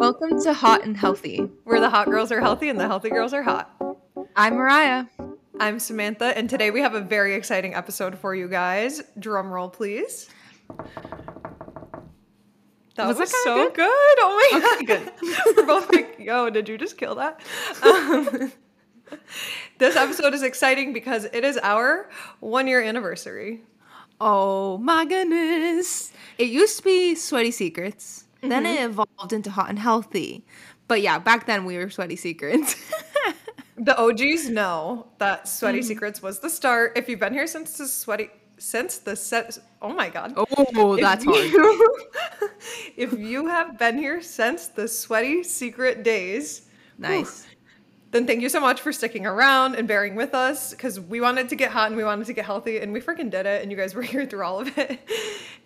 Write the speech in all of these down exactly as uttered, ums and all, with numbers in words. Welcome to Hot and Healthy, where the hot girls are healthy and the healthy girls are hot. I'm Mariah. I'm Samantha, and today we have a very exciting episode for you guys. Drum roll, please. That was, was that so good? good. Oh my god. Okay, good. We're both like, yo, did you just kill that? Um, this episode is exciting because it is our one-year anniversary. Oh my goodness. It used to be Sweaty Secrets. Mm-hmm. Then it evolved into Hot and Healthy. But yeah, back then we were Sweaty Secrets. The O Gs know that Sweaty mm-hmm. Secrets was the start. If you've been here since the Sweaty... Since the set, oh my god! Oh, that's if you, hard. If you have been here since the Sweaty Secret days, nice. Whew, then thank you so much for sticking around and bearing with us, because we wanted to get hot and we wanted to get healthy, and we freaking did it. And you guys were here through all of it.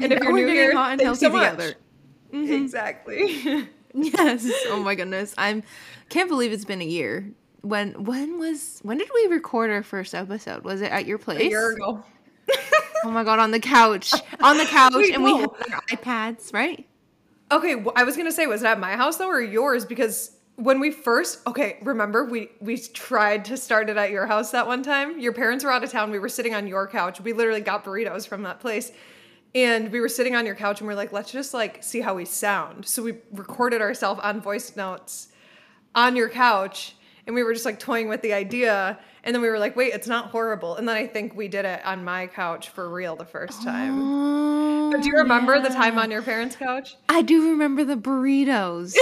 And, and if you're new here, hot and thanks healthy so much. Together. Mm-hmm. Exactly. Yes. Oh my goodness, I'm can't believe it's been a year. When when was when did we record our first episode? Was it at your place? A year ago. Oh my god, on the couch. On the couch, Wait, and we no. had our iPads, right? Okay, well, I was going to say, was it at my house, though, or yours? Because when we first, okay, remember, we, we tried to start it at your house that one time? Your parents were out of town. We were sitting on your couch. We literally got burritos from that place. And we were sitting on your couch, and we we're like, let's just, like, see how we sound. So we recorded ourselves on voice notes on your couch, and we were just, like, toying with the idea. And then we were like, wait, it's not horrible. And then I think we did it on my couch for real the first time. Oh, but do you remember yeah. the time on your parents' couch? I do remember the burritos.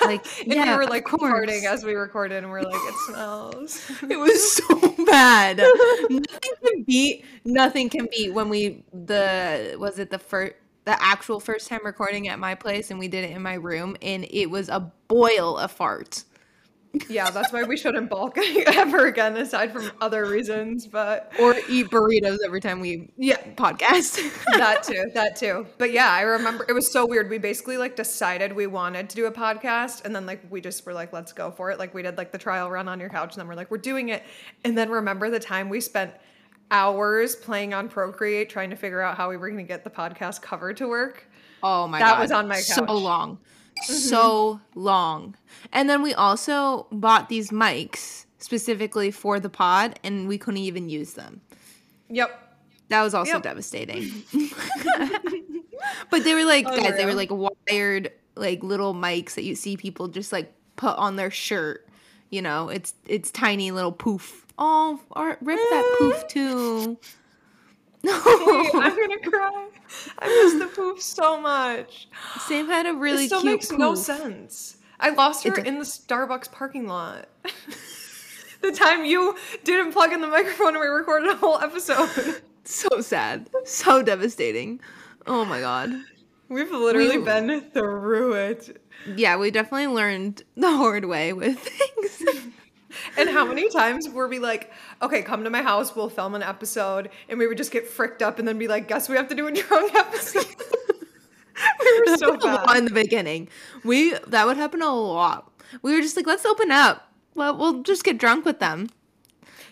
Like, and yeah, we were like farting as we recorded, and we're like, it smells. It was so bad. Nothing can beat. Nothing can beat when we the was it the first the actual first time recording at my place, and we did it in my room, and it was a boil of farts. Yeah, that's why we shouldn't bulk ever again, aside from other reasons, but... Or eat burritos every time we yeah. podcast. That too, that too. But yeah, I remember, it was so weird. We basically, like, decided we wanted to do a podcast, and then, like, we just were like, let's go for it. Like, we did, like, the trial run on your couch, and then we're like, we're doing it. And then remember the time we spent hours playing on Procreate, trying to figure out how we were going to get the podcast cover to work? Oh my that God. That was on my couch. So long. Mm-hmm. So long. And then we also bought these mics specifically for the pod, and we couldn't even use them. Yep. That was also yep. devastating. But they were like, oh, guys, real. they were like wired, like little mics that you see people just like put on their shirt. You know, it's it's tiny little poof. Oh, or rip that poof too. No, hey, I'm gonna cry. I miss the poof so much. Sam had a really it still cute makes poof. No sense. I lost her in the Starbucks parking lot. The time you didn't plug in the microphone and we recorded a whole episode. So sad. So devastating. Oh my god. We've literally we, been through it. Yeah, we definitely learned the hard way with things. And how many times were we like, okay, come to my house, we'll film an episode, and we would just get fricked up and then be like, guess we have to do a drunk episode. We were so bad. In the beginning. We, that would happen a lot. We were just like, let's open up. Well, we'll just get drunk with them.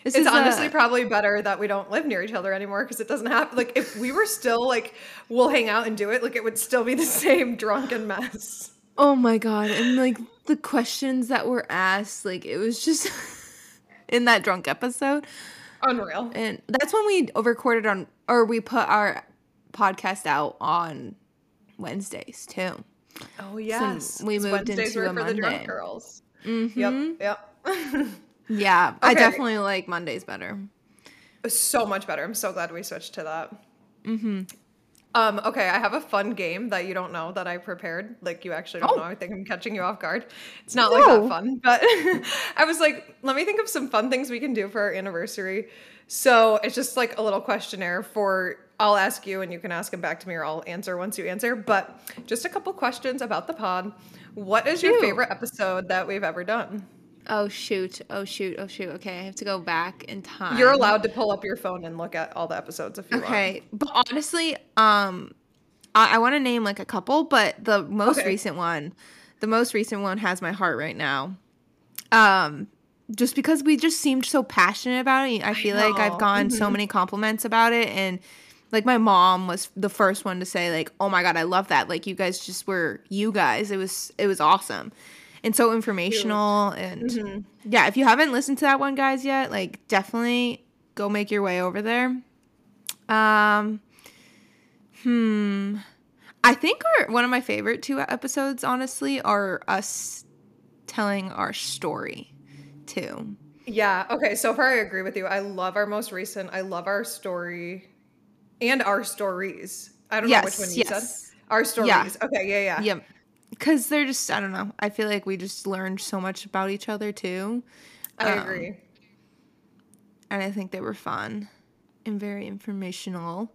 This it's honestly a- probably better that we don't live near each other anymore, because it doesn't happen. Like, if we were still like, we'll hang out and do it, like, it would still be the same drunken mess. Oh my god, and like the questions that were asked, like it was just in that drunk episode. Unreal. And that's when we over-recorded on, or we put our podcast out on Wednesdays too. Oh yes. So we moved Wednesdays into were a for Monday. The drunk girls. Mm-hmm. Yep, yep. Yeah, okay. I definitely like Mondays better. So much better. I'm so glad we switched to that. Mm-hmm. Um, okay, I have a fun game that you don't know that I prepared. Like, you actually don't oh. know. I think I'm catching you off guard. It's not no. like that fun, but I was like, let me think of some fun things we can do for our anniversary. So it's just like a little questionnaire for, I'll ask you and you can ask them back to me, or I'll answer once you answer. But just a couple questions about the pod. What is Cute. your favorite episode that we've ever done? Oh, shoot. Oh, shoot. Oh, shoot. Okay, I have to go back in time. You're allowed to pull up your phone and look at all the episodes if you okay. want. Okay, but honestly, um, I, I want to name like a couple, but the most okay. recent one, the most recent one has my heart right now. Um, just because we just seemed so passionate about it. I feel I like I've gotten mm-hmm. so many compliments about it, and Like, my mom was the first one to say, like, oh my God, I love that. Like, you guys just were you guys. It was it was awesome. And so informational. And mm-hmm. yeah, if you haven't listened to that one, guys, yet, like, definitely go make your way over there. Um, hmm. I think our, one of my favorite two episodes, honestly, are us telling our story, too. Yeah. Okay. So far, I agree with you. I love our most recent. I love our story and our stories. I don't yes, know which one you yes. said. Our stories. Yeah. Okay. Yeah. Yeah. Yep. Because they're just, I don't know. I feel like we just learned so much about each other, too. I um, agree. And I think they were fun and very informational.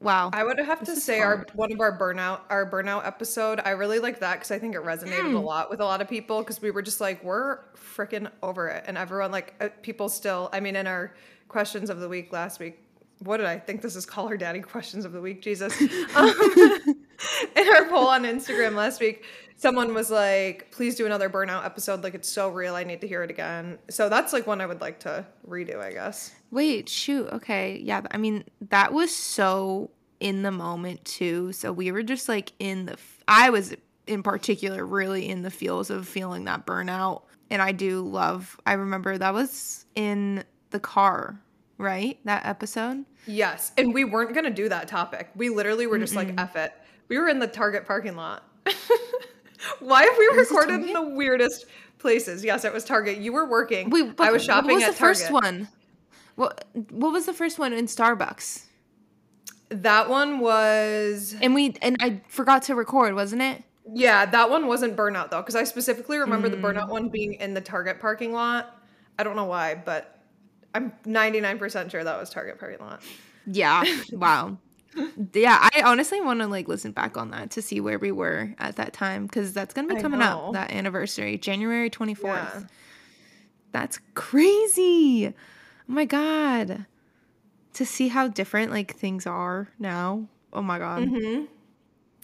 Wow. I would have to say hard. our one of our burnout our burnout episode, I really like that because I think it resonated mm. a lot with a lot of people because we were just like, we're freaking over it. And everyone, like, people still, I mean, in our questions of the week last week, what did I think this is? Call Her Daddy questions of the week, Jesus. Um, in our poll on Instagram last week, someone was like, please do another burnout episode. Like, it's so real. I need to hear it again. So that's, like, one I would like to redo, I guess. Wait, shoot. Okay. Yeah. I mean, that was so in the moment, too. So we were just, like, in the – I was, in particular, really in the feels of feeling that burnout. And I do love – I remember that was in the car, right? That episode? Yes. And we weren't going to do that topic. We literally were just Mm-mm. like, F it. We were in the Target parking lot. Why have we was recorded in the weirdest places? Yes, it was Target. You were working. We, I was shopping what was at the Target. First one? What, what was the first one in Starbucks? That one was... And we and I forgot to record, wasn't it? Yeah, that one wasn't burnout, though, because I specifically remember mm. the burnout one being in the Target parking lot. I don't know why, but I'm ninety-nine percent sure that was Target parking lot. Yeah, wow. Yeah, I honestly want to, like, listen back on that to see where we were at that time, because that's going to be coming up, that anniversary, January twenty-fourth. Yeah. That's crazy. Oh, my God. To see how different, like, things are now. Oh, my God. Mm-hmm.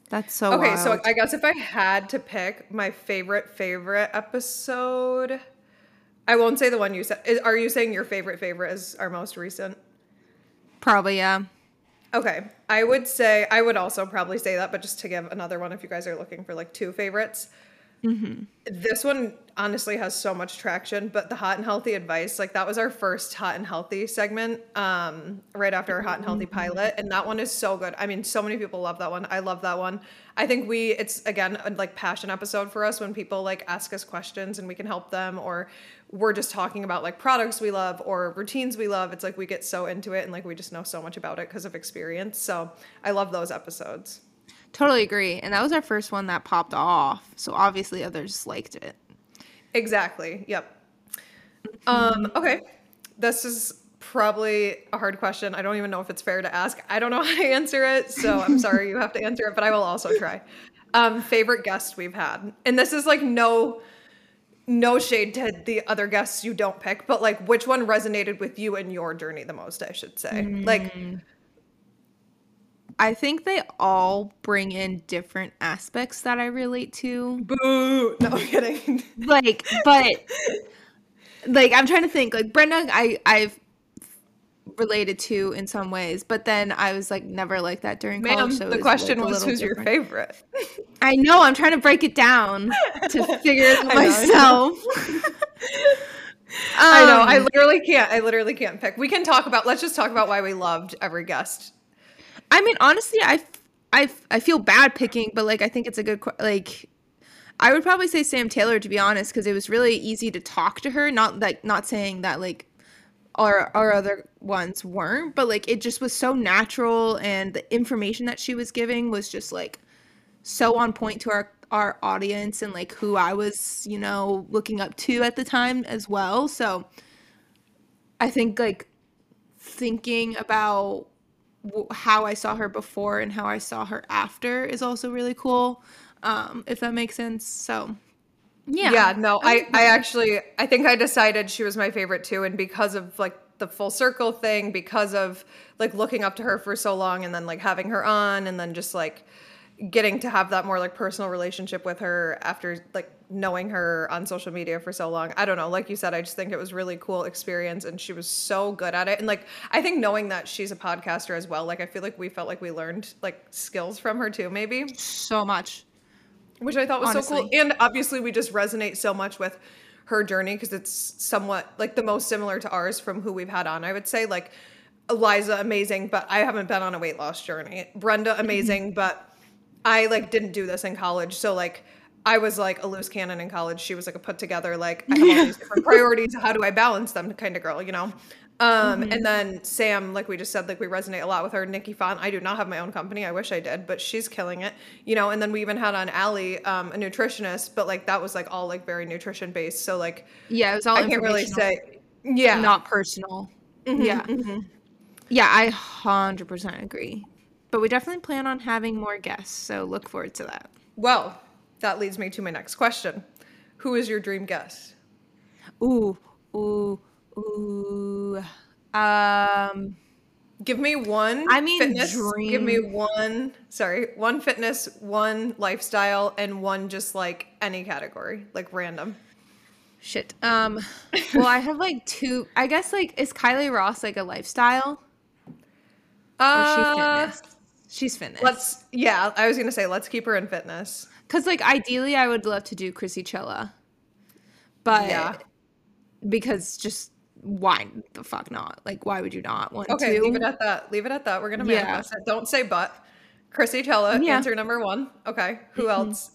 That's so Okay, wild. So I guess if I had to pick my favorite, favorite episode, I won't say the one you said. Are you saying your favorite, favorite is our most recent? Probably, yeah. Okay, I would say, I would also probably say that, but just to give another one if you guys are looking for, like, two favorites. Mm-hmm. This one honestly has so much traction, but the Hot and Healthy advice, like, that was our first Hot and Healthy segment um, right after our Hot and Healthy pilot, and that one is so good. I mean, so many people love that one. I love that one. I think we, it's, again, a, like, passion episode for us when people, like, ask us questions and we can help them, or we're just talking about, like, products we love or routines we love. It's like we get so into it and, like, we just know so much about it because of experience. So I love those episodes. Totally agree. And that was our first one that popped off. So obviously others liked it. Exactly. Yep. Um, okay. This is probably a hard question. I don't even know if it's fair to ask. I don't know how to answer it. So I'm sorry you have to answer it, but I will also try. Um, favorite guest we've had. And this is, like, no... No shade to the other guests you don't pick, but, like, which one resonated with you in your journey the most, I should say. Mm. Like, I think they all bring in different aspects that I relate to. Boo! No, I'm kidding. Like, but, like, I'm trying to think. Like, Brenda, I, I've related to in some ways, but then I was, like, never like that during Ma'am, college. So the was, question like, was, who's different. Your favorite? I know. I'm trying to break it down to figure it out myself. I know. I know. um, I literally can't. I literally can't pick. We can talk about. Let's just talk about why we loved every guest. I mean, honestly, I, I, I feel bad picking, but, like, I think it's a good like. I would probably say Sam Taylor, to be honest, because it was really easy to talk to her. Not like not saying that like. Our, our other ones weren't, but, like, it just was so natural, and the information that she was giving was just, like, so on point to our our audience and, like, who I was, you know, looking up to at the time as well. So I think, like, thinking about w- how I saw her before and how I saw her after is also really cool, um, if that makes sense. So Yeah. yeah, no, I, I actually, I think I decided she was my favorite too. And because of, like, the full circle thing, because of, like, looking up to her for so long and then, like, having her on and then just, like, getting to have that more, like, personal relationship with her after, like, knowing her on social media for so long. I don't know. Like you said, I just think it was really cool experience and she was so good at it. And like, I think knowing that she's a podcaster as well, like, I feel like we felt like we learned like skills from her too, maybe. So much. Which I thought was Honestly. so cool. And obviously we just resonate so much with her journey because it's somewhat like the most similar to ours from who we've had on. I would say like Eliza, amazing, but I haven't been on a weight loss journey. Brenda, amazing, but I like didn't do this in college. So like, I was like a loose cannon in college. She was like a put together, like I have yeah. all these different priorities. How do I balance them kind of girl, you know? Um, mm-hmm. And then Sam, like we just said, like we resonate a lot with her. Nikki Phan, I do not have my own company. I wish I did, but she's killing it, you know? And then we even had on Allie, um, a nutritionist, but like that was like all like very nutrition based. So like, yeah, it was all I can't really say. Yeah. Not personal. Mm-hmm, yeah. Mm-hmm. Yeah. I one hundred percent agree, but we definitely plan on having more guests. So look forward to that. Well, that leads me to my next question. Who is your dream guest? Ooh, ooh, ooh. Um, give me one I mean, fitness. Dream. Give me one, sorry, one fitness, one lifestyle, and one just like any category, like random. Shit. Um, well, I have like two, I guess like, is Kylie Ross like a lifestyle? Uh, or is she fitness? She's fitness. Let's, yeah, I was going to say, let's keep her in fitness. Because, like, ideally, I would love to do Chrissy Chella. But yeah. because just why the fuck not? Like, why would you not want okay, to? Okay, leave it at that. Leave it at that. We're going to manifest yeah. it. Don't say but. Chrissy Chella, yeah. answer number one. Okay, who else?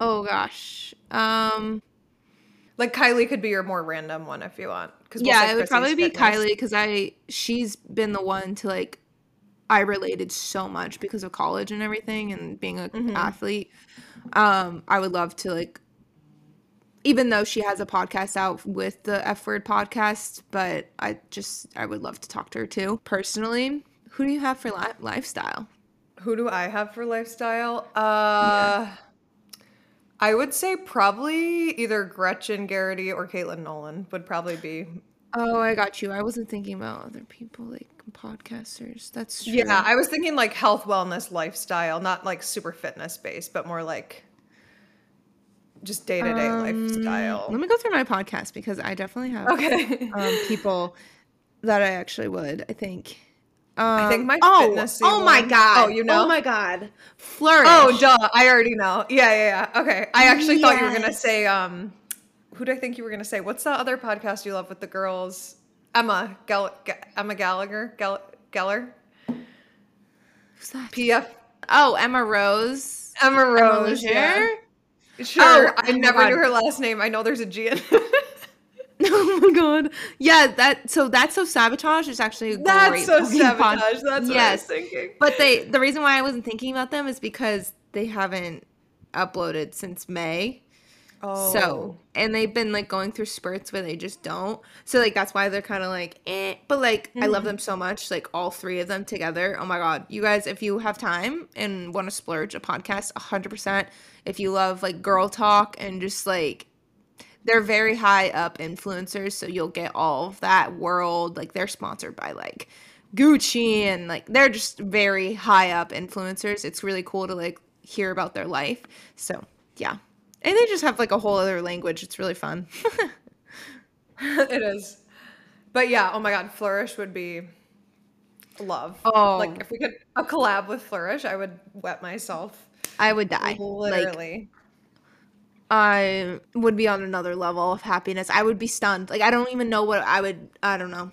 Oh, gosh. Um, like, Kylie could be your more random one if you want. We'll yeah, it Chrissy's would probably be fitness. Kylie because I she's been the one to, like, I related so much because of college and everything and being an mm-hmm. athlete. Um, I would love to, like, even though she has a podcast out with the F Word podcast, but I just, I would love to talk to her too. Personally, who do you have for li- lifestyle? Who do I have for lifestyle? Uh, yeah. I would say probably either Gretchen Garrity or Caitlin Nolan would probably be. Oh, I got you. I wasn't thinking about other people, like podcasters. That's true. Yeah, I was thinking like health, wellness, lifestyle, not like super fitness based, but more like just day-to-day um, lifestyle. Let me go through my podcast because I definitely have okay. um, people that I actually would, I think. Um, I think my oh, fitness. Oh, one. my God. Oh, you know? Oh, my God. Flourish. Oh, duh. I already know. Yeah, yeah, yeah. Okay. I actually yes. thought you were going to say... Um, Who do I think you were going to say? What's that other podcast you love with the girls? Emma. Gall- G- Emma Gallagher? Gall- Geller? Who's that? P F. Oh, Emma Rose. Emma Rose. Emma yeah. Sure. Oh, I never God. knew her last name. I know there's a G in it. Oh, my God. Yeah. that. So That's So Sabotage is actually a great That's So Sabotage. Podcast. That's what yes. I was thinking. But they, the reason why I wasn't thinking about them is because they haven't uploaded since May. Oh. So, and they've been like going through spurts where they just don't. So like, that's why they're kind of like, eh, but like, mm-hmm. I love them so much. Like all three of them together. Oh my God. You guys, if you have time and want to splurge a podcast, a hundred percent. If you love like girl talk and just like, they're very high up influencers. So you'll get all of that world. Like they're sponsored by like Gucci and like, they're just very high up influencers. It's really cool to like hear about their life. So yeah. And they just have, like, a whole other language. It's really fun. It is. But, yeah, oh, my God, Flourish would be love. Oh. Like, if we could a collab with Flourish, I would wet myself. I would die. Literally. Like, I would be on another level of happiness. I would be stunned. Like, I don't even know what I would – I don't know.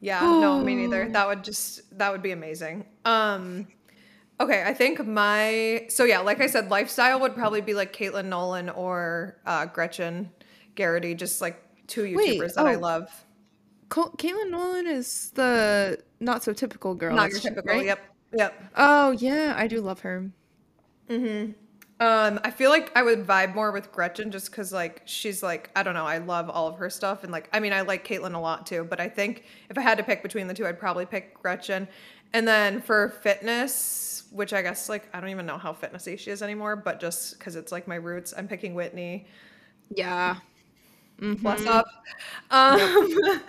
Yeah, oh. no, me neither. That would just – that would be amazing. Um Okay, I think my, so yeah, like I said, lifestyle would probably be like Caitlin Nolan or uh, Gretchen Garrity, just like two YouTubers Wait, that oh, I love. Col- Caitlin Nolan is the not so typical girl. Not your typical, right? Yep, yep. Oh yeah, I do love her. Mm-hmm. Um, I feel like I would vibe more with Gretchen just because like, she's like, I don't know, I love all of her stuff. And like, I mean, I like Caitlin a lot too, but I think if I had to pick between the two, I'd probably pick Gretchen. And then for fitness, which I guess, like, I don't even know how fitnessy she is anymore, but just because it's, like, my roots, I'm picking Whitney. Yeah. Mm-hmm. Bless up. Um, yep.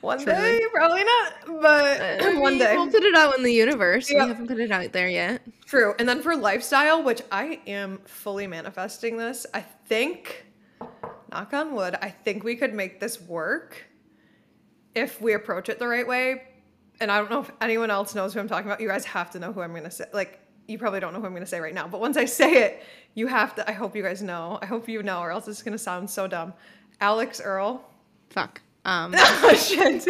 one Truly. day, probably not, but I mean, one day. We'll put it out in the universe. Yep. We haven't put it out there yet. True. And then for lifestyle, which I am fully manifesting this, I think, knock on wood, I think we could make this work if we approach it the right way. And I don't know if anyone else knows who I'm talking about. You guys have to know who I'm going to say. Like, you probably don't know who I'm going to say right now. But once I say it, you have to. I hope you guys know. I hope you know, or else it's going to sound so dumb. Alex Earl. Fuck. Um. Oh, shit.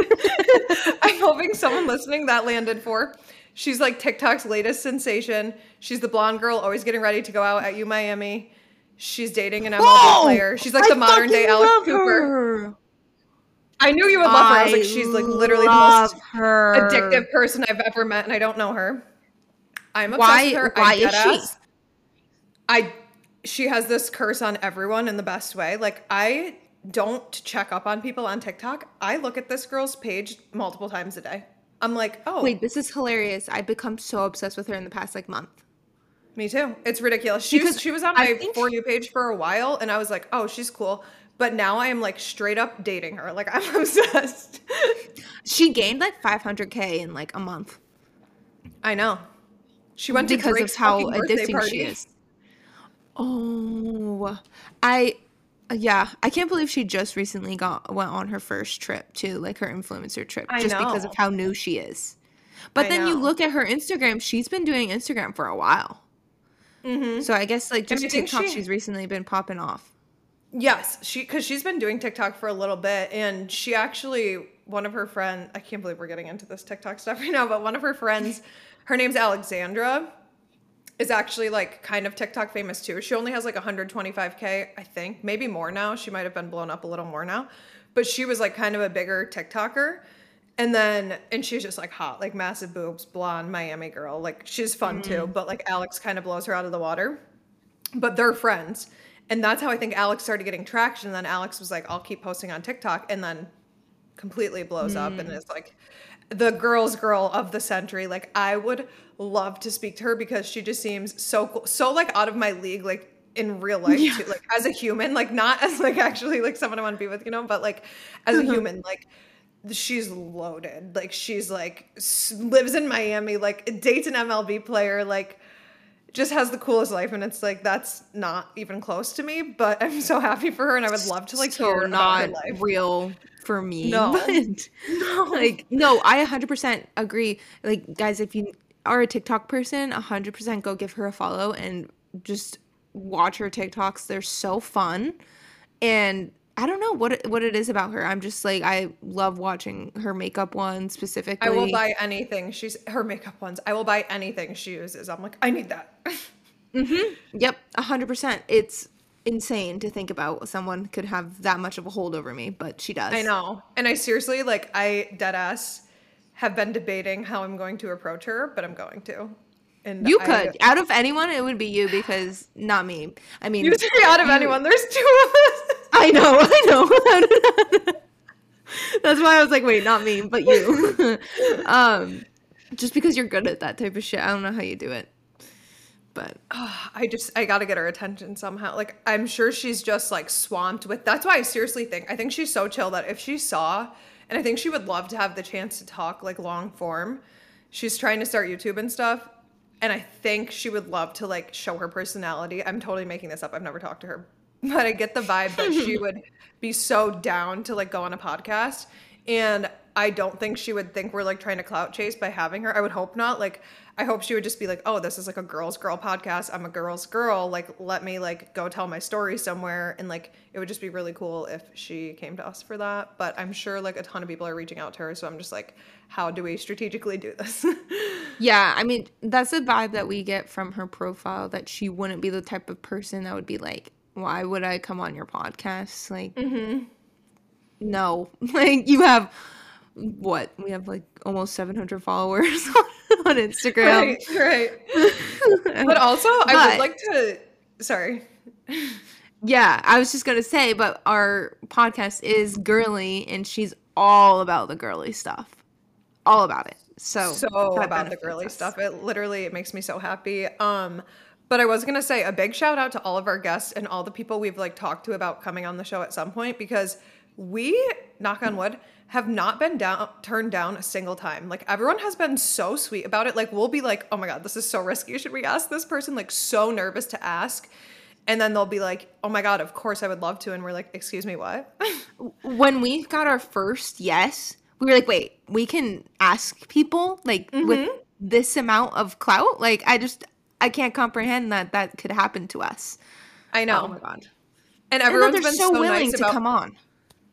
I'm hoping someone listening that landed for. She's like TikTok's latest sensation. She's the blonde girl always getting ready to go out at U Miami. She's dating an M L B Whoa! player. She's like the I modern day Alex Cooper. Her. I knew you would love her. I was like, she's like literally the most her. addictive person I've ever met, and I don't know her. I'm obsessed why, with her. Why I get is she? I she has this curse on everyone in the best way. Like, I don't check up on people on TikTok. I look at this girl's page multiple times a day. I'm like, oh wait, this is hilarious. I've become so obsessed with her in the past like month. Me too. It's ridiculous. She because was she was on my For You page for a while, and I was like, oh, she's cool. But now I am like straight up dating her. Like, I'm obsessed. She gained like five hundred K in like a month. I know. She went because to Drake's of how addicting she is. Oh, I yeah, I can't believe she just recently got went on her first trip too, like her influencer trip, I just know. because of how new she is. But I then know. you look at her Instagram; she's been doing Instagram for a while. Mm-hmm. So I guess like just TikTok, she, she's recently been popping off. Yes, she because she's been doing TikTok for a little bit, and she actually one of her friend. I can't believe we're getting into this TikTok stuff right now, but one of her friends. Her name's Alexandra, is actually like kind of TikTok famous too. She only has like one hundred twenty-five K, I think, maybe more now. She might have been blown up a little more now, but she was like kind of a bigger TikToker. And then, and she's just like hot, like massive boobs, blonde Miami girl. Like, she's fun mm-hmm. too, but like Alex kind of blows her out of the water, but they're friends. And that's how I think Alex started getting traction. And then Alex was like, I'll keep posting on TikTok, and then completely blows mm-hmm. up and is like the girl's girl of the century. Like, I would love to speak to her because she just seems so cool, so like out of my league, like in real life, yeah. too. Like as a human, like not as like actually like someone I want to be with, you know, but like as mm-hmm. a human, like she's loaded. Like she's like lives in Miami, like dates an M L B player, like just has the coolest life. And it's like, that's not even close to me, but I'm so happy for her. And I would love to like, so hear not her life. Real for me. No, but, no. Like, no, I one hundred percent agree. Like guys, if you are a TikTok person, one hundred percent go give her a follow and just watch her TikToks. They're so fun. And I don't know what it, what it is about her. I'm just like, I love watching her makeup one specifically. I will buy anything. She's her makeup ones. I will buy anything she uses. I'm like, I need that. Mm-hmm. Yep. A hundred percent. It's insane to think about someone could have that much of a hold over me, but she does. I know. And I seriously, like I dead ass have been debating how I'm going to approach her, but I'm going to. And you could. I, out of anyone, it would be you because not me. I mean, you say out of you. anyone. There's two of us. I know, I know. That's why I was like, wait, not me, but you. um, just because you're good at that type of shit. I don't know how you do it. But oh, I just, I got to get her attention somehow. Like, I'm sure she's just like swamped with, that's why I seriously think, I think she's so chill that if she saw, and I think she would love to have the chance to talk like long form. She's trying to start YouTube and stuff. And I think she would love to like show her personality. I'm totally making this up. I've never talked to her, but I get the vibe that she would be so down to like go on a podcast. And I don't think she would think we're like trying to clout chase by having her. I would hope not. Like, I hope she would just be like, oh, this is like a girl's girl podcast. I'm a girl's girl. Like, let me like go tell my story somewhere. And like, it would just be really cool if she came to us for that. But I'm sure like a ton of people are reaching out to her. So I'm just like, how do we strategically do this? Yeah. I mean, that's the vibe that we get from her profile, that she wouldn't be the type of person that would be like, why would I come on your podcast? Like, mm-hmm. no. Like, you have, what? We have, like, almost seven hundred followers on, on Instagram. Right, right. But also, but, I would like to, sorry. Yeah, I was just going to say, but our podcast is girly, and she's all about the girly stuff. All about it. So, so about the girly us. stuff. It literally, it makes me so happy. Um, But I was going to say a big shout out to all of our guests and all the people we've like talked to about coming on the show at some point, because we, knock on wood, have not been down turned down a single time. Like, everyone has been so sweet about it. Like, we'll be like, oh my God, this is so risky. Should we ask this person? Like, so nervous to ask. And then they'll be like, oh my God, of course I would love to. And we're like, excuse me, what? When we got our first yes, we were like, wait, we can ask people like mm-hmm. with this amount of clout? Like, I just, I can't comprehend that that could happen to us. I know. Oh my God. And everyone's and been so, so willing nice about- to come on.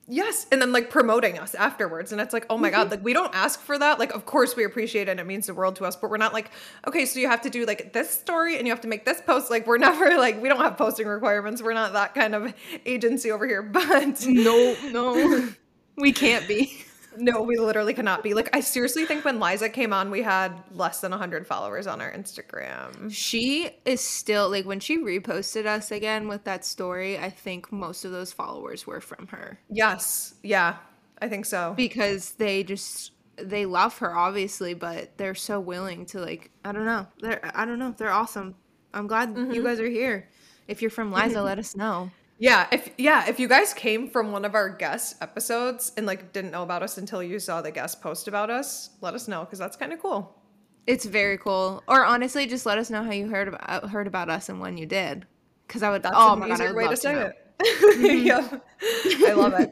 Yes. And then like promoting us afterwards. And it's like, oh my mm-hmm. God, like we don't ask for that. Like, of course we appreciate it. And it means the world to us, but we're not like, okay, so you have to do like this story and you have to make this post. Like, we're never like, we don't have posting requirements. We're not that kind of agency over here, but no, no, we can't be. No, we literally cannot be. Like, I seriously think when Liza came on, we had less than one hundred followers on our Instagram. She is still, like, when she reposted us again with that story, I think most of those followers were from her. Yes. Yeah, I think so. Because they just, they love her, obviously, but they're so willing to, like, I don't know. They're, I don't know. They're awesome. I'm glad mm-hmm. you guys are here. If you're from Liza, let us know. Yeah, if yeah, if you guys came from one of our guest episodes and like didn't know about us until you saw the guest post about us, let us know, because that's kind of cool. It's very cool. Or honestly, just let us know how you heard about, heard about us and when you did, because I would. That's oh an my god, I would way love to say to it. Yeah, I love it.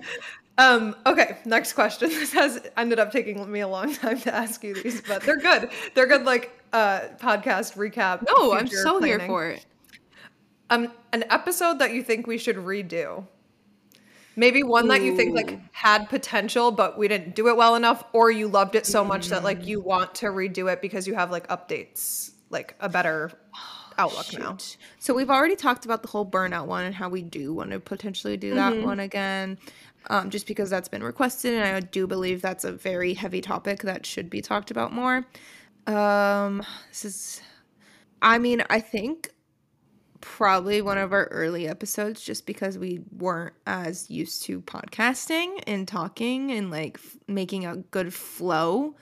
Um, okay, next question. This has ended up taking me a long time to ask you these, but they're good. They're good. Like uh, podcast recap. No, I'm so planning. Here for it. Um, an episode that you think we should redo. Maybe one Ooh. That you think like had potential, but we didn't do it well enough, or you loved it so much mm. that like you want to redo it because you have like updates, like a better outlook Shoot. Now. So we've already talked about the whole burnout one and how we do want to potentially do that mm-hmm. one again, um, just because that's been requested. And I do believe that's a very heavy topic that should be talked about more. Um, this is, I mean, I think... probably one of our early episodes, just because we weren't as used to podcasting and talking and like f- making a good flow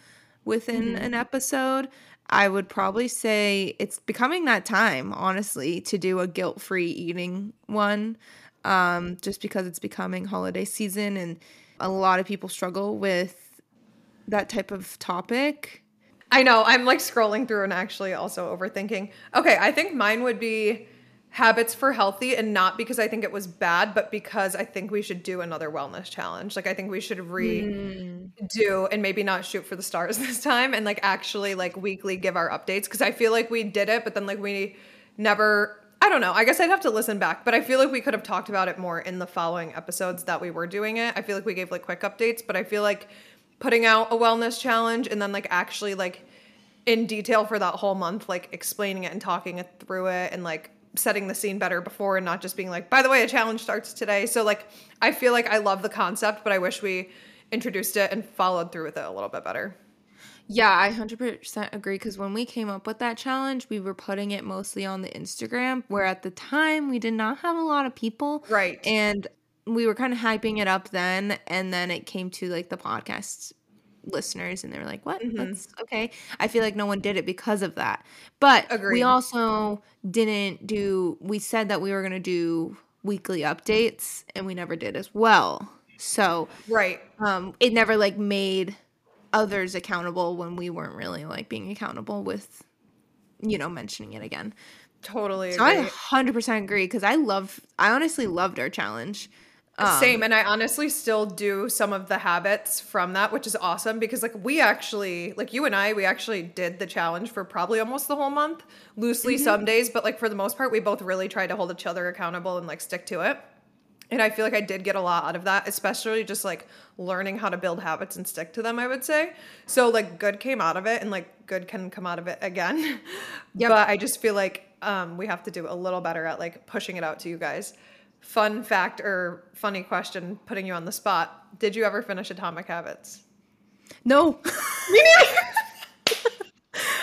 within mm-hmm. an episode. I would probably say it's becoming that time, honestly, to do a guilt-free eating one, um, just because it's becoming holiday season and a lot of people struggle with that type of topic. I know. I'm like scrolling through and actually also overthinking. Okay, I think mine would be habits for healthy, and not because I think it was bad, but because I think we should do another wellness challenge. Like, I think we should redo mm. and maybe not shoot for the stars this time, and like actually like weekly give our updates, because I feel like we did it, but then like we never, I don't know. I guess I'd have to listen back, but I feel like we could have talked about it more in the following episodes that we were doing it. I feel like we gave like quick updates, but I feel like putting out a wellness challenge and then like actually like in detail for that whole month, like explaining it and talking it through it and like setting the scene better before, and not just being like, by the way, a challenge starts today. So like, I feel like I love the concept, but I wish we introduced it and followed through with it a little bit better. Yeah, I one hundred percent agree, because when we came up with that challenge, we were putting it mostly on the Instagram, where at the time we did not have a lot of people. Right. And we were kind of hyping it up then, and then it came to like the podcast listeners, and they were like, what? Mm-hmm. That's okay. I feel like no one did it because of that. But Agreed. We also didn't do, we said that we were going to do weekly updates, and we never did as well. So right, um, it never like made others accountable when we weren't really like being accountable with, you know, mentioning it again. Totally. So agree. I one hundred percent agree, because I love, I honestly loved our challenge. Um, Same. And I honestly still do some of the habits from that, which is awesome, because like we actually, like you and I, we actually did the challenge for probably almost the whole month, loosely mm-hmm. some days, but like for the most part, we both really tried to hold each other accountable and like stick to it. And I feel like I did get a lot out of that, especially just like learning how to build habits and stick to them, I would say. So like good came out of it, and like good can come out of it again. Yep. But I just feel like um, we have to do a little better at like pushing it out to you guys. Fun fact or funny question, putting you on the spot. Did you ever finish Atomic Habits? No. Me neither.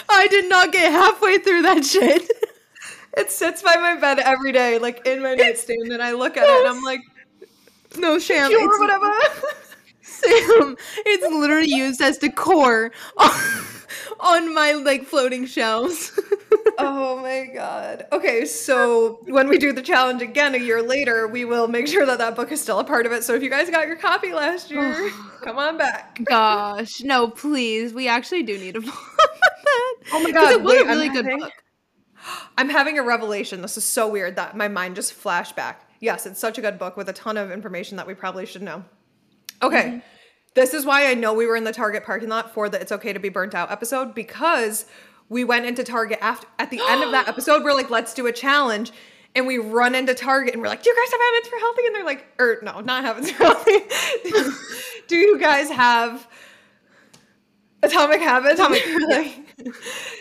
I did not get halfway through that shit. It sits by my bed every day, like in my nightstand, and I look at it and I'm like, no, Sam. You or whatever. Sam, it's literally used as decor on, on my like floating shelves. Oh my God. Okay, so when we do the challenge again a year later, we will make sure that that book is still a part of it. So if you guys got your copy last year, oh, come on back. Gosh, no, please. We actually do need a book. Oh my God. It was Wait, a really I'm good having, book. I'm having a revelation. This is so weird that my mind just flashed back. Yes, it's such a good book with a ton of information that we probably should know. Okay. Mm-hmm. This is why I know we were in the Target parking lot for the It's Okay to Be Burnt Out episode, because we went into Target after, at the end of that episode, we're like, let's do a challenge. And we run into Target and we're like, do you guys have habits for healthy? And they're like, or no, not habits for healthy. Do you guys have Atomic Habits? Atomic.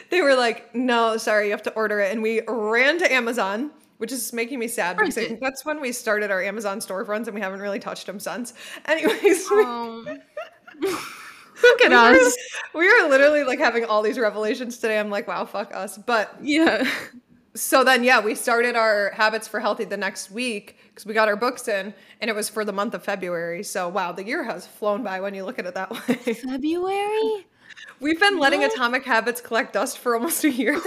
They were like, no, sorry, you have to order it. And we ran to Amazon, which is making me sad because I think that's when we started our Amazon storefronts and we haven't really touched them since. Anyways. Um, look at we us. Were, we are literally like having all these revelations today. I'm like, wow, fuck us. But yeah. So then, yeah, we started our Habits for Healthy the next week because we got our books in and it was for the month of February. So wow, the year has flown by when you look at it that way. February? We've been letting what? Atomic Habits collect dust for almost a year.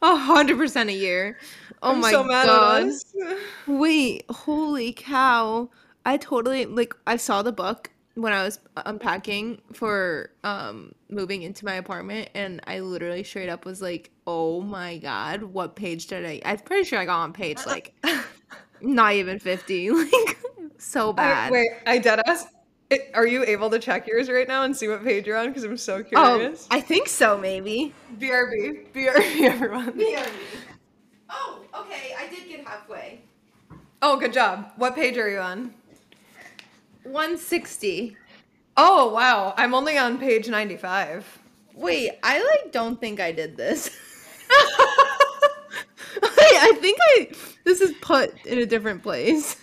A hundred percent a year. Oh I'm my so mad God. At us. Wait, holy cow. I totally, like, I saw the book when I was unpacking for um moving into my apartment, and I literally straight up was like, oh my God, what page did I, I'm pretty sure I got on page, like, not even fifty. Like, so bad. Wait, wait I dead ass. It, are you able to check yours right now and see what page you're on? Because I'm so curious. Oh, I think so, maybe. B R B. B R B, everyone. B R B. Oh, okay. I did get halfway. Oh, good job. What page are you on? one sixty. Oh, wow. I'm only on page ninety-five. Wait, I, like, don't think I did this. Wait, I think I... This is put in a different place.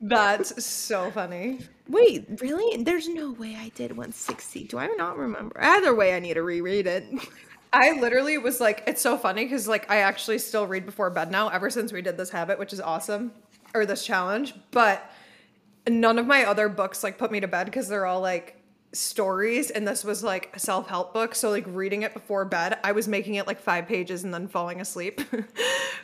That's so funny. Wait, really? There's no way I did one sixty. Do I not remember? Either way, I need to reread it. I literally was like, it's so funny because, like, I actually still read before bed now ever since we did this habit, which is awesome, or this challenge. But none of my other books, like, put me to bed because they're all, like, stories. And this was, like, a self-help book. So, like, reading it before bed, I was making it, like, five pages and then falling asleep.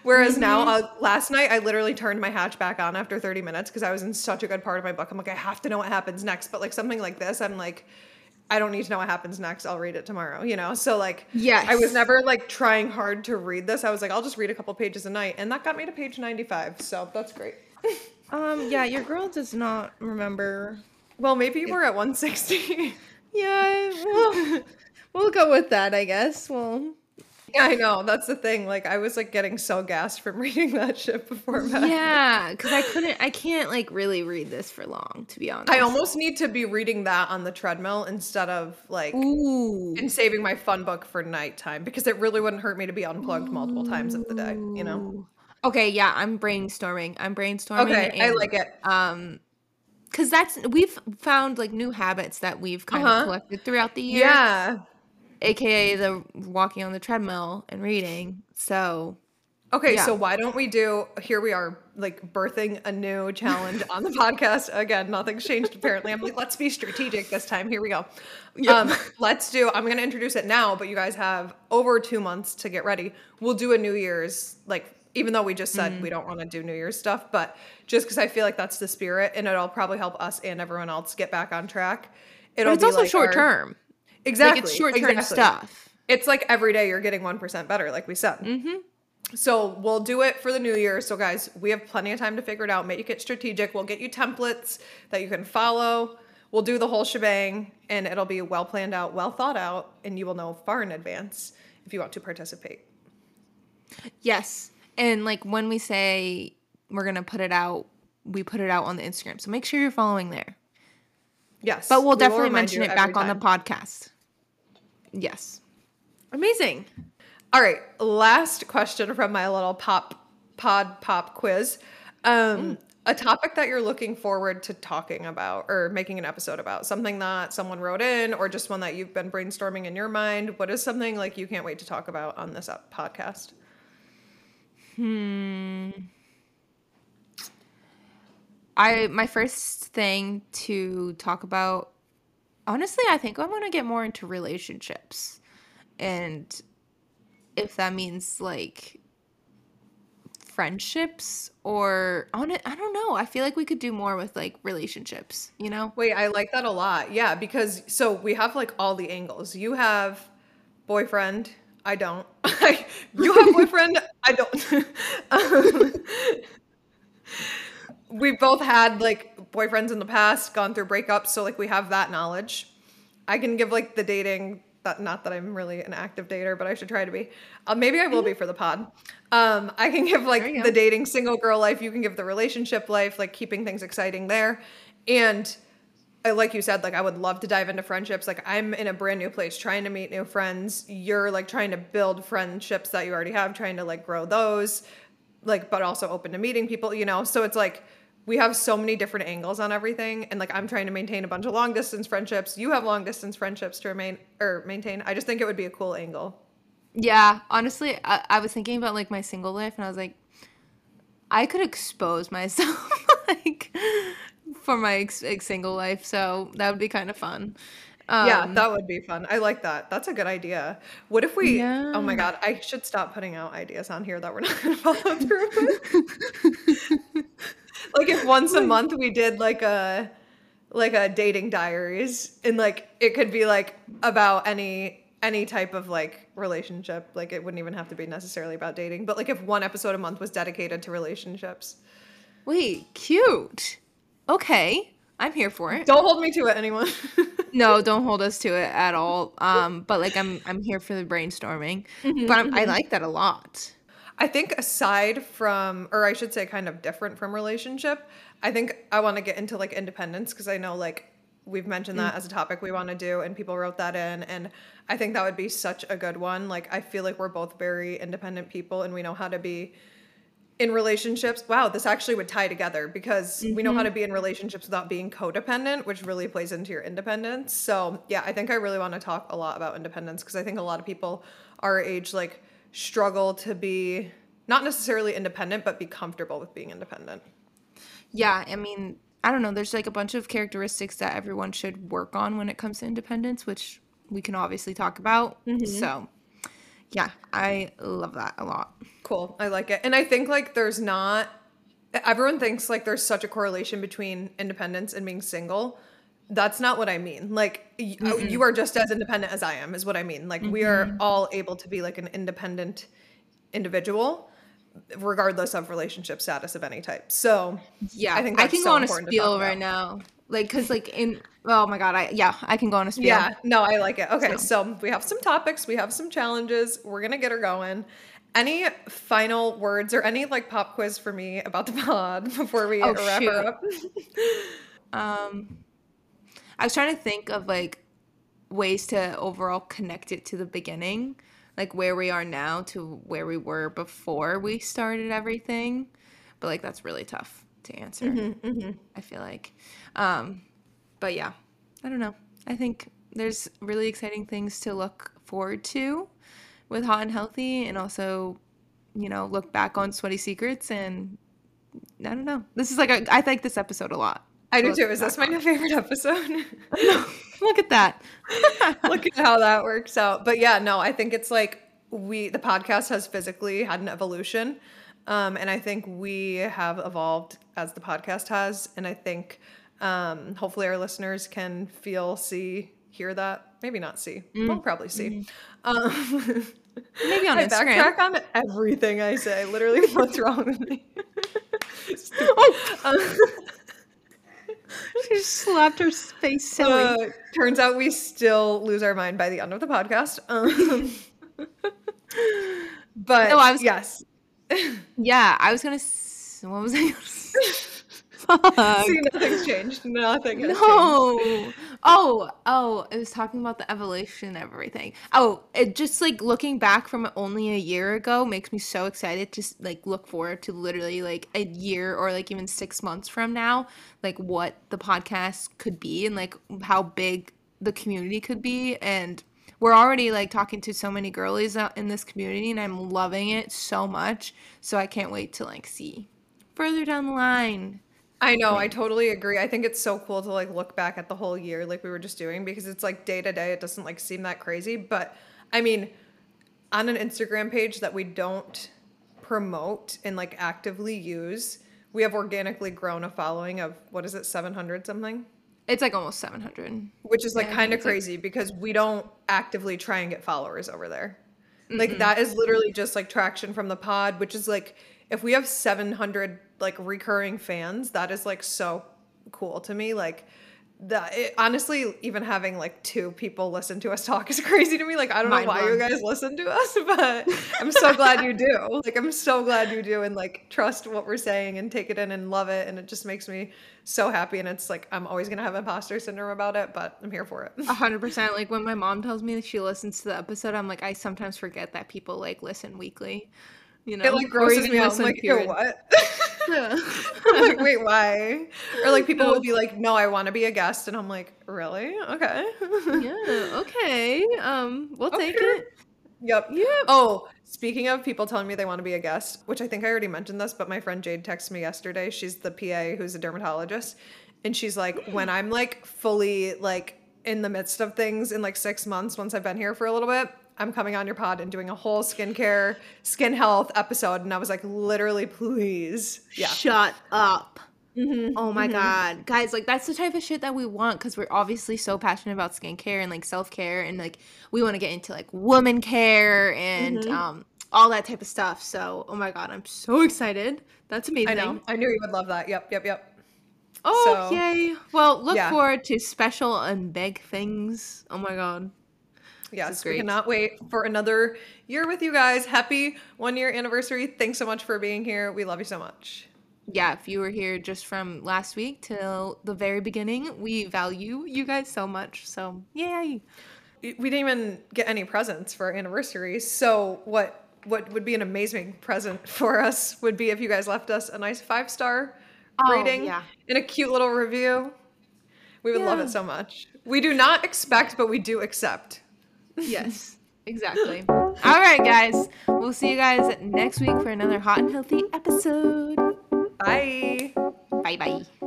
Whereas mm-hmm. now, uh, last night, I literally turned my Hatch back on after thirty minutes because I was in such a good part of my book. I'm like, I have to know what happens next. But, like, something like this, I'm like, I don't need to know what happens next. I'll read it tomorrow, you know? So, like, yes. I was never, like, trying hard to read this. I was like, I'll just read a couple pages a night. And that got me to page ninety-five. So, that's great. um, yeah, your girl does not remember... Well, maybe we're at one sixty. Yeah, we'll, we'll go with that, I guess. Well, yeah, I know. That's the thing. Like, I was, like, getting so gassed from reading that shit before. Matt. Yeah, because I couldn't, I can't, like, really read this for long, to be honest. I almost need to be reading that on the treadmill instead of, like, ooh, and saving my fun book for nighttime because it really wouldn't hurt me to be unplugged ooh. Multiple times of the day, you know? Okay, yeah, I'm brainstorming. I'm brainstorming. Okay, and, I like it. Um... Because that's, we've found, like, new habits that we've kind uh-huh. of collected throughout the year. Yeah. A K A the walking on the treadmill and reading. So. Okay. Yeah. So why don't we do, here we are, like, birthing a new challenge on the podcast. Again, nothing's changed apparently. I'm like, let's be strategic this time. Here we go. Yep. Um, let's do, I'm going to introduce it now, but you guys have over two months to get ready. We'll do a New Year's, like, even though we just said mm-hmm. we don't want to do New Year's stuff, but just because I feel like that's the spirit and it'll probably help us and everyone else get back on track. It'll but it's be also like short our, term. Exactly. Like, it's short term exactly. stuff. It's like every day you're getting one percent better, like we said. Mm-hmm. So we'll do it for the New Year. So guys, we have plenty of time to figure it out. Make it strategic. We'll get you templates that you can follow. We'll do the whole shebang and it'll be well planned out, well thought out, and you will know far in advance if you want to participate. Yes. And, like, when we say we're going to put it out, we put it out on the Instagram. So make sure you're following there. Yes. But we'll we definitely mention it back time. On the podcast. Yes. Amazing. All right. Last question from my little pop pod pop quiz. Um, mm. A topic that you're looking forward to talking about or making an episode about. Something that someone wrote in or just one that you've been brainstorming in your mind. What is something, like, you can't wait to talk about on this podcast? Hmm. I my first thing to talk about honestly, I think I want to get more into relationships. And if that means like friendships or on it, I don't know. I feel like we could do more with like relationships, you know? Wait, I like that a lot. Yeah, because so we have like all the angles. You have boyfriend. I don't. You have boyfriend. I don't. um, we both had like boyfriends in the past, gone through breakups. So like we have that knowledge. I can give like the dating, that, not that I'm really an active dater, but I should try to be. Uh, maybe I will be for the pod. Um, I can give like the dating single girl life. You can give the relationship life, like keeping things exciting there. And I, like you said, like I would love to dive into friendships. Like I'm in a brand new place trying to meet new friends. You're like trying to build friendships that you already have, trying to like grow those, like, but also open to meeting people, you know? So it's like, we have so many different angles on everything. And like, I'm trying to maintain a bunch of long distance friendships. You have long distance friendships to remain or maintain. I just think it would be a cool angle. Yeah. Honestly, I, I was thinking about like my single life and I was like, I could expose myself like for my ex- ex- single life. So that would be kind of fun. Um, yeah, that would be fun. I like that. That's a good idea. What if we, yeah. oh my God, I should stop putting out ideas on here that we're not going to follow through with. Like if once a month we did like a, like a dating diaries and like, it could be like about any, any type of like relationship. Like it wouldn't even have to be necessarily about dating, but like if one episode a month was dedicated to relationships. Wait, cute. Okay. I'm here for it. Don't hold me to it, anyone. No, don't hold us to it at all. Um, but like I'm I'm here for the brainstorming. Mm-hmm, but I'm, mm-hmm. I like that a lot. I think aside from, or I should say kind of different from relationship, I think I want to get into like independence because I know like we've mentioned that mm-hmm. as a topic we want to do and people wrote that in. And I think that would be such a good one. Like I feel like we're both very independent people and we know how to be in relationships. Wow, this actually would tie together because mm-hmm. we know how to be in relationships without being codependent, which really plays into your independence. So yeah, I think I really want to talk a lot about independence because I think a lot of people our age like struggle to be not necessarily independent, but be comfortable with being independent. Yeah, I mean, I don't know. There's like a bunch of characteristics that everyone should work on when it comes to independence, which we can obviously talk about. Mm-hmm. So yeah, I love that a lot. Cool. I like it. And I think like there's not, everyone thinks like there's such a correlation between independence and being single. That's not what I mean. Like mm-hmm. you are just as independent as I am is what I mean. Like mm-hmm. we are all able to be like an independent individual regardless of relationship status of any type. So yeah, I think that's I can so go on a spiel right now. Like, cause like in, oh my God, I, yeah, I can go on a spiel. Yeah, no, I like it. Okay. So. so we have some topics, we have some challenges. We're going to get her going. Any final words or any like pop quiz for me about the pod before we oh, wrap shoot. her up? um, I was trying to think of like ways to overall connect it to the beginning, like where we are now to where we were before we started everything. But like, that's really tough to answer. Mm-hmm, mm-hmm. I feel like, um, but yeah, I don't know. I think there's really exciting things to look forward to with Hot and Healthy, and also, you know, look back on Sweaty Secrets, and I don't know. This is like a, I like this episode a lot. I do too. Is this my new favorite episode? Look at that. Look at how that works out. But yeah, no, I think it's like we the podcast has physically had an evolution, um, and I think we have evolved as the podcast has, and I think um, hopefully our listeners can feel, see, hear that. Maybe not see. Mm. We'll probably see. Mm-hmm. Um, Maybe on I Instagram. I backtrack on everything I say. Literally, what's wrong with me? Oh. Um, she just slapped her face silly. Uh, turns out we still lose our mind by the end of the podcast. Um, but, no, I was, yes. Yeah, I was going to... What was I going to say? Fuck. See, nothing's changed. Nothing has no. changed. Oh, oh, it was talking about the evolution and everything. Oh, it just like looking back from only a year ago makes me so excited to like look forward to literally like a year or like even six months from now, like what the podcast could be and like how big the community could be. And we're already like talking to so many girlies out in this community and I'm loving it so much. So I can't wait to like see further down the line I know. I totally agree. I think it's so cool to like look back at the whole year like we were just doing, because it's like day to day, it doesn't like seem that crazy. But I mean, on an Instagram page that we don't promote and like actively use, we have organically grown a following of, what is it, seven hundred something? It's like almost seven hundred. Which is like yeah, kind of crazy, like, because we don't actively try and get followers over there. Mm-hmm. Like that is literally just like traction from the pod, which is like, if we have seven hundred like recurring fans, that is like so cool to me. Like that, it, honestly, even having like two people listen to us talk is crazy to me. Like, I don't Mind know why one. you guys listen to us, but I'm so glad you do. Like, I'm so glad you do and like trust what we're saying and take it in and love it. And it just makes me so happy. And it's like, I'm always going to have imposter syndrome about it, but I'm here for it. A hundred percent. Like when my mom tells me that she listens to the episode, I'm like, I sometimes forget that people like listen weekly. You know, it like grosses me out. I'm like, yo, what? I'm like, wait, why? Or like people no. will be like, no, I want to be a guest. And I'm like, really? Okay. yeah. Okay. Um, we'll okay. take it. Yep. Yep. Oh, speaking of people telling me they want to be a guest, which I think I already mentioned this, but my friend Jade texted me yesterday. She's the P A who's a dermatologist. And she's like, mm. when I'm like fully like in the midst of things in like six months, once I've been here for a little bit, I'm coming on your pod and doing a whole skincare, skin health episode. And I was like, literally, please. Yeah. Shut up. Mm-hmm. Oh my mm-hmm. God. Guys, like that's the type of shit that we want, because we're obviously so passionate about skincare and like self-care, and like we want to get into like woman care and mm-hmm. um, all that type of stuff. So, oh my God, I'm so excited. That's amazing. I know. I knew you would love that. Yep, yep, yep. Oh, so, yay. Well, look yeah. forward to special and big things. Oh my God. Yes, we cannot wait for another year with you guys. Happy one-year anniversary. Thanks so much for being here. We love you so much. Yeah, if you were here just from last week till the very beginning, we value you guys so much. So, yay. We didn't even get any presents for our anniversary. So what what would be an amazing present for us would be if you guys left us a nice five-star oh, rating yeah. and a cute little review. We would yeah. love it so much. We do not expect, but we do accept. Yes, exactly. All right, guys. We'll see you guys next week for another Hot and Healthy episode. Bye. Bye-bye.